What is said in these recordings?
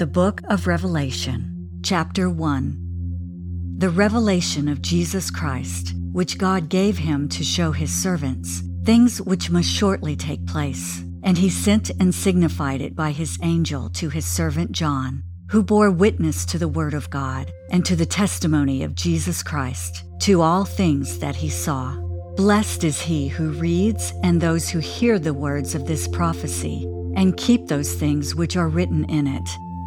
The Book of Revelation, Chapter 1. The revelation of Jesus Christ, which God gave him to show his servants, things which must shortly take place. And he sent and signified it by his angel to his servant John, who bore witness to the word of God and to the testimony of Jesus Christ, to all things that he saw. Blessed is he who reads and those who hear the words of this prophecy, and keep those things which are written in it,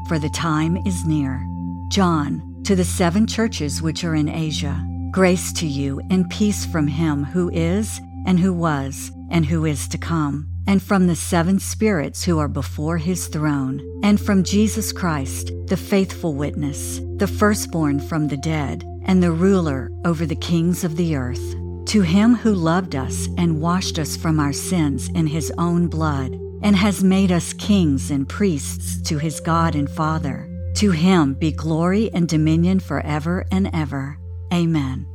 for the time is near. John, to the seven churches which are in Asia, grace to you and peace from him who is, and who was, and who is to come, and from the seven spirits who are before his throne, and from Jesus Christ, the faithful witness, the firstborn from the dead, and the ruler over the kings of the earth. To him who loved us and washed us from our sins in his own blood, and has made us kings and priests to his God and Father, to him be glory and dominion forever and ever. Amen.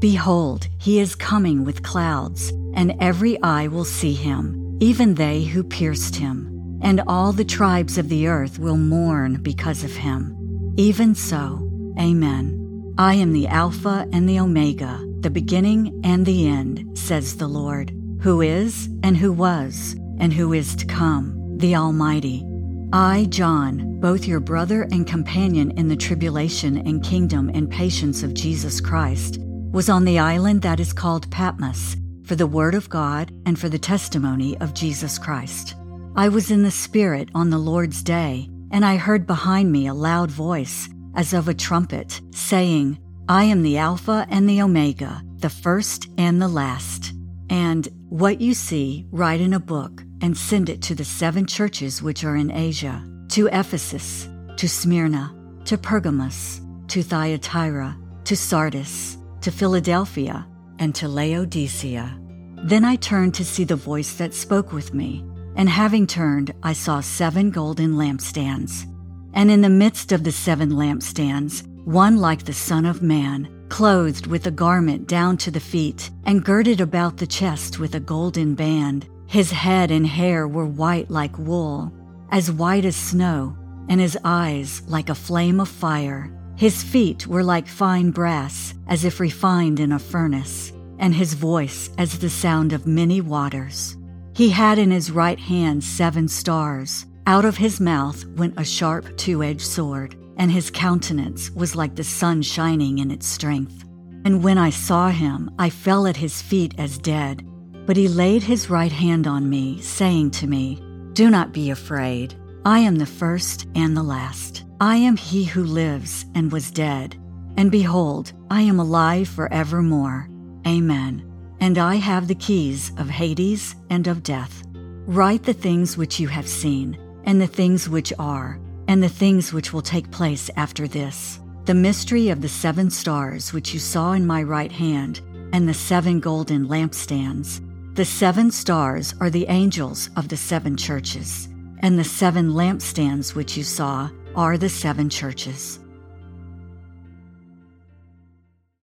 Behold, he is coming with clouds, and every eye will see him, even they who pierced him, and all the tribes of the earth will mourn because of him. Even so, Amen. I am the Alpha and the Omega, the beginning and the end, says the Lord, who is, and who was, and who is to come, the Almighty. I, John, both your brother and companion in the tribulation and kingdom and patience of Jesus Christ, was on the island that is called Patmos, for the word of God and for the testimony of Jesus Christ. I was in the Spirit on the Lord's day, and I heard behind me a loud voice, as of a trumpet, saying, I am the Alpha and the Omega, the first and the last. And what you see, write in a book, and send it to the seven churches which are in Asia, to Ephesus, to Smyrna, to Pergamos, to Thyatira, to Sardis, to Philadelphia, and to Laodicea. Then I turned to see the voice that spoke with me, and having turned, I saw seven golden lampstands. And in the midst of the seven lampstands, one like the Son of Man, clothed with a garment down to the feet, and girded about the chest with a golden band. His head and hair were white like wool, as white as snow, and his eyes like a flame of fire. His feet were like fine brass, as if refined in a furnace, and his voice as the sound of many waters. He had in his right hand seven stars. Out of his mouth went a sharp two-edged sword, and his countenance was like the sun shining in its strength. And when I saw him, I fell at his feet as dead. But he laid his right hand on me, saying to me, Do not be afraid. I am the first and the last. I am he who lives and was dead, and behold, I am alive forevermore. Amen. And I have the keys of Hades and of death. Write the things which you have seen, and the things which are, and the things which will take place after this. The mystery of the seven stars which you saw in my right hand, and the seven golden lampstands. The seven stars are the angels of the seven churches, and the seven lampstands which you saw are the seven churches.